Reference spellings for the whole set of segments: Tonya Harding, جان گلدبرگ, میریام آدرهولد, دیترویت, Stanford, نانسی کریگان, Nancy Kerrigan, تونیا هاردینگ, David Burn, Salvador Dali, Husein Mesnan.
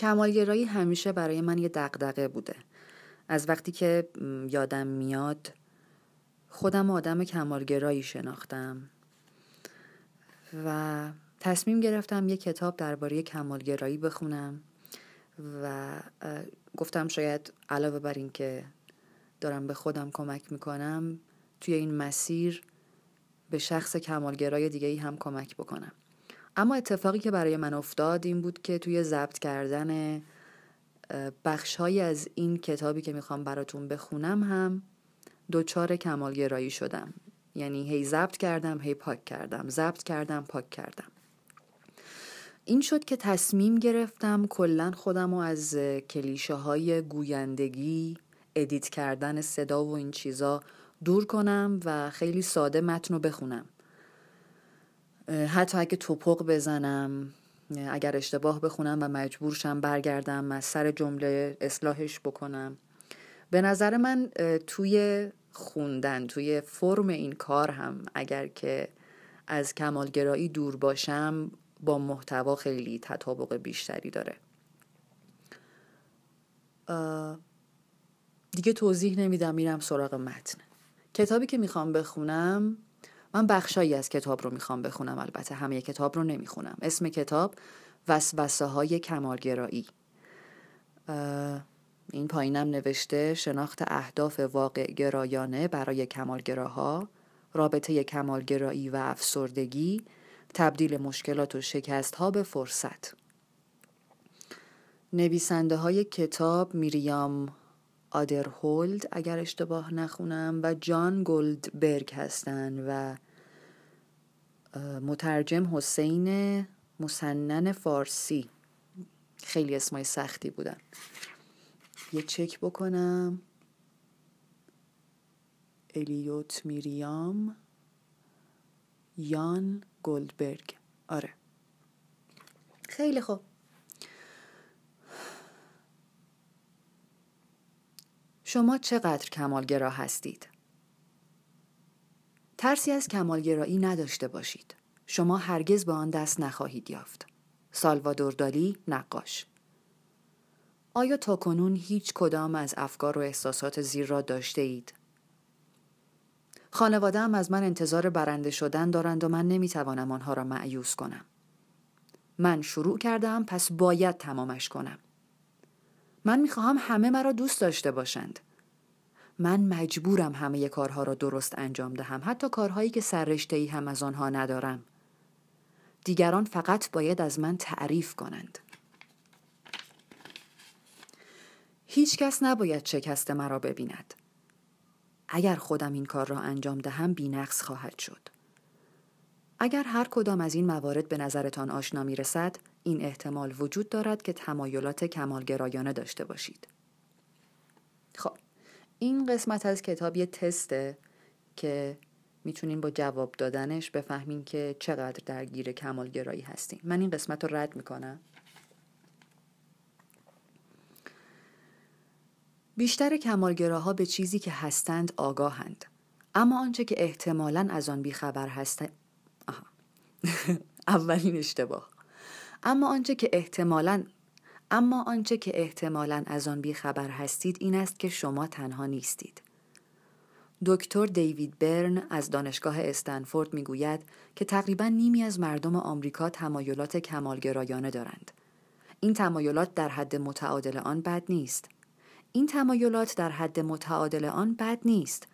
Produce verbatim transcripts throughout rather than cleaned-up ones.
کمالگرایی همیشه برای من یه دغدغه بوده. از وقتی که یادم میاد خودم آدم کمالگرایی شناختم و تصمیم گرفتم یه کتاب درباره کمالگرایی بخونم و گفتم شاید علاوه بر این که دارم به خودم کمک میکنم توی این مسیر به شخص کمالگرای دیگه‌ای هم کمک بکنم. اما اتفاقی که برای من افتاد این بود که توی ضبط کردن بخش‌هایی از این کتابی که میخوام براتون بخونم هم دوچار کمالگرایی شدم. یعنی هی ضبط کردم، هی پاک کردم، ضبط کردم، پاک کردم. این شد که تصمیم گرفتم کلاً خودم رو از کلیشه‌های گویندگی، ادیت کردن صدا و این چیزا دور کنم و خیلی ساده متن رو بخونم. حتی اگه توپق بزنم، اگر اشتباه بخونم و مجبور شم برگردم از سر جمله اصلاحش بکنم. به نظر من توی خوندن، توی فرم این کار هم اگر که از کمالگرایی دور باشم با محتوا خیلی تطابق بیشتری داره. دیگه توضیح نمیدم، میرم سراغ متن. کتابی که میخوام بخونم، من بخشایی از کتاب رو میخوام بخونم، البته همه کتاب رو نمیخونم. اسم کتاب وسوسههای کمالگرایی. این پایینم نوشته شناخت اهداف واقع گرایانه برای کمالگراها، رابطه کمالگرایی و افسردگی، تبدیل مشکلات و شکست ها به فرصت. نویسنده های کتاب میریام آدرهولد اگر اشتباه نخونم و جان گلدبرگ هستن و مترجم حسین مسنن فارسی. خیلی اسمای سختی بودن. یه چک بکنم. الیوت میریام یان گلدبرگ. آره خیلی خوب. شما چقدر کمالگرا هستید؟ ترسی از کمالگرایی نداشته باشید. شما هرگز به آن دست نخواهید یافت. سالوادور دالی، نقاش. آیا تا کنون هیچ کدام از افکار و احساسات زیر را داشته اید؟ خانواده‌ام از من انتظار برنده شدن دارند و من نمیتوانم آنها را مأیوس کنم. من شروع کردم، پس باید تمامش کنم. من میخواهم همه مرا دوست داشته باشند. من مجبورم همه کارها را درست انجام دهم، حتی کارهایی که سررشته‌ای هم از آنها ندارم. دیگران فقط باید از من تعریف کنند. هیچ کس نباید شکست مرا ببیند. اگر خودم این کار را انجام دهم بی‌نقص خواهد شد. اگر هر کدام از این موارد به نظرتان آشنا می رسد، این احتمال وجود دارد که تمایلات کمالگرایانه داشته باشید. خب، این قسمت از کتاب یه تسته که میتونین با جواب دادنش بفهمین که چقدر درگیر کمالگرایی هستین. من این قسمت رو رد میکنم. بیشتر کمالگراها به چیزی که هستند آگاهند، اما آنچه که احتمالاً از آن بیخبر هستند آها. اولین اشتباه. اما آنچه که احتمالاً اما آنچه که احتمالاً از آن بیخبر هستید این است که شما تنها نیستید. دکتر دیوید برن از دانشگاه استنفورد میگوید که تقریباً نیمی از مردم آمریکا تمایلات کمالگرایانه دارند. این تمایلات در حد متعادل آن بد نیست. این تمایلات در حد متعادل آن بد نیست.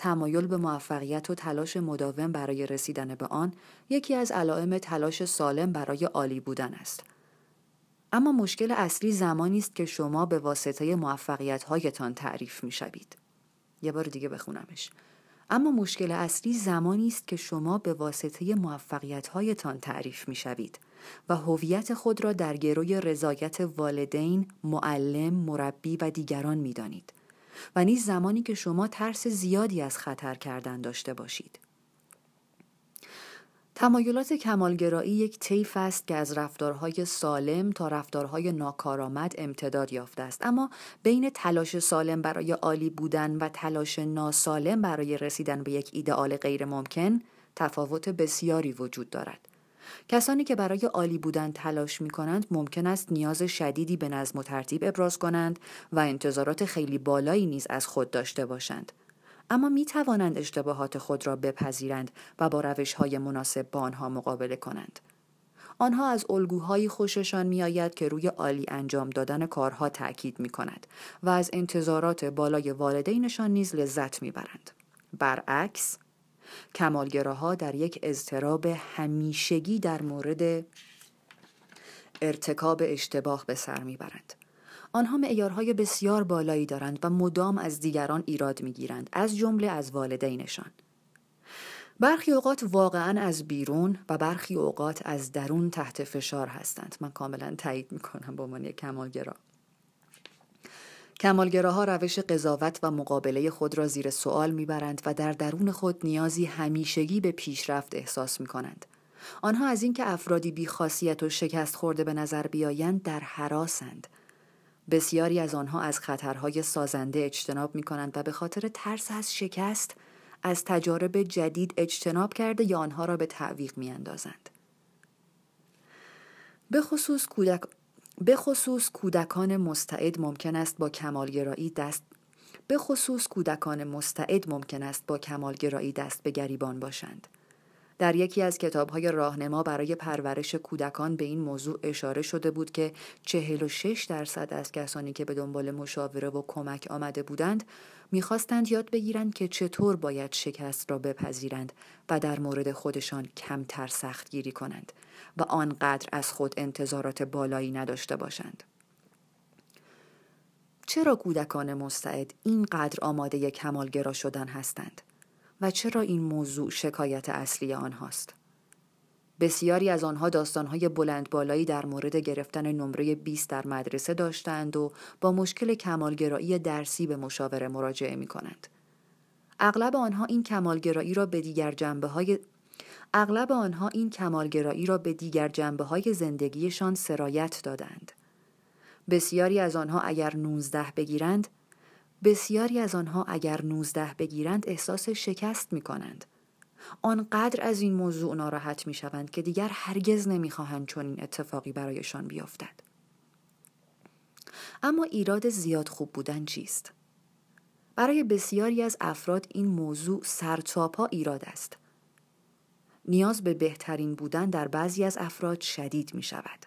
تمایل به موفقیت و تلاش مداوم برای رسیدن به آن یکی از علائم تلاش سالم برای عالی بودن است. اما مشکل اصلی زمانی است که شما به واسطه موفقیت‌هایتان تعریف می‌شوید. یه بار دیگه بخونمش. اما مشکل اصلی زمانی است که شما به واسطه موفقیت‌هایتان تعریف می‌شوید و هویت خود را در گروی رضایت والدین، معلم، مربی و دیگران می‌دانید. و نیز زمانی که شما ترس زیادی از خطر کردن داشته باشید. تمایلات کمالگرایی یک طیف است که از رفتارهای سالم تا رفتارهای ناکارآمد امتداد یافته است، اما بین تلاش سالم برای عالی بودن و تلاش ناسالم برای رسیدن به یک ایدئال غیر ممکن تفاوت بسیاری وجود دارد. کسانی که برای عالی بودن تلاش می کنند ممکن است نیاز شدیدی به نظم و ترتیب ابراز کنند و انتظارات خیلی بالایی نیز از خود داشته باشند. اما می توانند اشتباهات خود را بپذیرند و با روش‌های مناسب با آنها مقابله کنند. آنها از الگوهایی خوششان می‌آید که روی عالی انجام دادن کارها تأکید می‌کند و از انتظارات بالای والدینشان نیز لذت می‌برند. برعکس، کمالگراها در یک اضطراب همیشگی در مورد ارتکاب اشتباه به سر می‌برند. آنها معیارهای بسیار بالایی دارند و مدام از دیگران ایراد می‌گیرند، از جمله از والدینشان. برخی اوقات واقعاً از بیرون و برخی اوقات از درون تحت فشار هستند. من کاملاً تایید میکنم با من یک کمالگرا. کمالگراها روش قضاوت و مقابله خود را زیر سوال میبرند و در درون خود نیازی همیشگی به پیشرفت احساس میکنند. آنها از اینکه افرادی بی‌خاصیت و شکست خورده به نظر بیایند در هراسند. بسیاری از آنها از خطرهای سازنده اجتناب میکنند و به خاطر ترس از شکست، از تجارب جدید اجتناب کرده یا آنها را به تعویق می‌اندازند. به خصوص کودک به خصوص کودکان مستعد ممکن است با کمالگرایی دست به خصوص کودکان مستعد ممکن است با کمالگرایی دست به گریبان باشند. در یکی از کتاب‌های راهنما برای پرورش کودکان به این موضوع اشاره شده بود که چهل و شش درصد از کسانی که به دنبال مشاوره و کمک آمده بودند می‌خواستند یاد بگیرند که چطور باید شکست را بپذیرند و در مورد خودشان کمتر سختگیری کنند و آنقدر از خود انتظارات بالایی نداشته باشند. چرا کودکان مستعد اینقدر آماده کمالگرا شدن هستند؟ و چرا این موضوع شکایت اصلی آنهاست؟ بسیاری از آنها داستانهای بلند بالایی در مورد گرفتن نمره بیست در مدرسه داشتند و با مشکل کمالگرایی درسی به مشاوره مراجعه می کنند. اغلب آنها این کمالگرایی را به دیگر جنبه‌های اغلب آنها این کمالگرایی را به دیگر جنبه‌های زندگیشان سرایت دادند. بسیاری از آنها اگر نوزده بگیرند بسیاری از آنها اگر نوزده بگیرند احساس شکست می کنند. آنقدر از این موضوع ناراحت می شوند که دیگر هرگز نمی خواهند چنین اتفاقی برایشان بیفتد. اما ایراد زیاد خوب بودن چیست؟ برای بسیاری از افراد این موضوع سرتاپا ایراد است. نیاز به بهترین بودن در بعضی از افراد شدید می شود.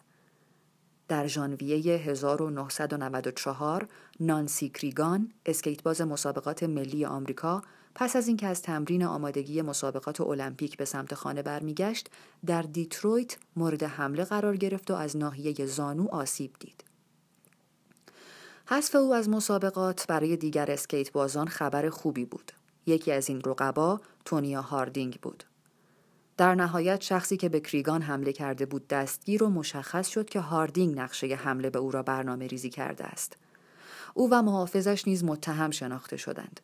در ژانویه هزار و نهصد و نود و چهار، نانسی کریگان، اسکیتباز مسابقات ملی آمریکا، پس از اینکه از تمرین آمادگی مسابقات المپیک به سمت خانه برمیگشت، در دیترویت مورد حمله قرار گرفت و از ناحیه زانو آسیب دید. حذف او از مسابقات برای دیگر اسکیتبازان خبر خوبی بود. یکی از این رقبا تونیا هاردینگ بود. در نهایت شخصی که به کریگان حمله کرده بود دستگیر و مشخص شد که هاردینگ نقشه حمله به او را برنامه ریزی کرده است. او و محافظش نیز متهم شناخته شدند.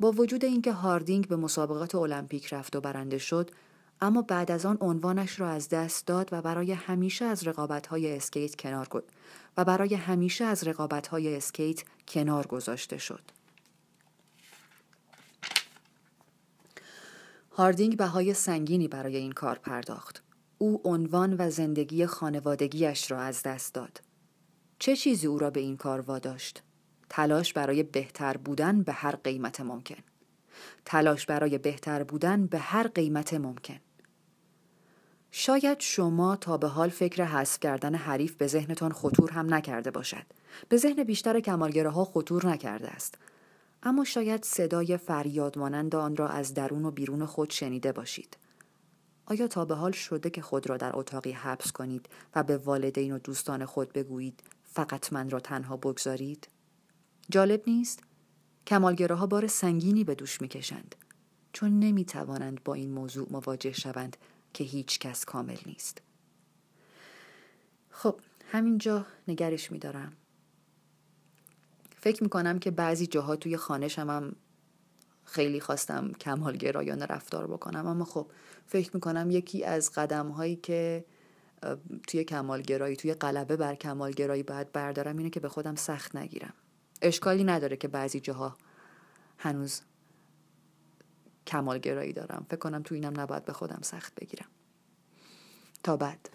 با وجود اینکه هاردینگ به مسابقات المپیک رفت و برنده شد، اما بعد از آن عنوانش را از دست داد و برای همیشه از رقابت‌های اسکیت کنار گذاشته شد و برای همیشه از رقابت‌های اسکیت کنار گذاشته شد. هاردینگ بهای سنگینی برای این کار پرداخت. او عنوان و زندگی خانوادگیش را از دست داد. چه چیزی او را به این کار واداشت؟ تلاش برای بهتر بودن به هر قیمت ممکن. تلاش برای بهتر بودن به هر قیمت ممکن. شاید شما تا به حال فکر حذف کردن حریف به ذهنتان خطور هم نکرده باشد. به ذهن بیشتر کمالگراها خطور نکرده است. اما شاید صدای فریاد مانند آن را از درون و بیرون خود شنیده باشید. آیا تا به حال شده که خود را در اتاقی حبس کنید و به والدین و دوستان خود بگویید فقط من را تنها بگذارید؟ جالب نیست؟ کمالگراها بار سنگینی به دوش می‌کشند چون نمی‌توانند با این موضوع مواجه شوند که هیچ کس کامل نیست. خب، همینجا نگرش می‌دارم. فکر میکنم که بعضی جاها توی خانشم هم خیلی خواستم کمالگرایانه رفتار بکنم، اما خب فکر میکنم یکی از قدم هایی که توی کمالگرایی، توی غلبه بر کمالگرایی باید بردارم اینه که به خودم سخت نگیرم. اشکالی نداره که بعضی جاها هنوز کمالگرایی دارم. فکر کنم توی اینم نباید به خودم سخت بگیرم. تا بعد.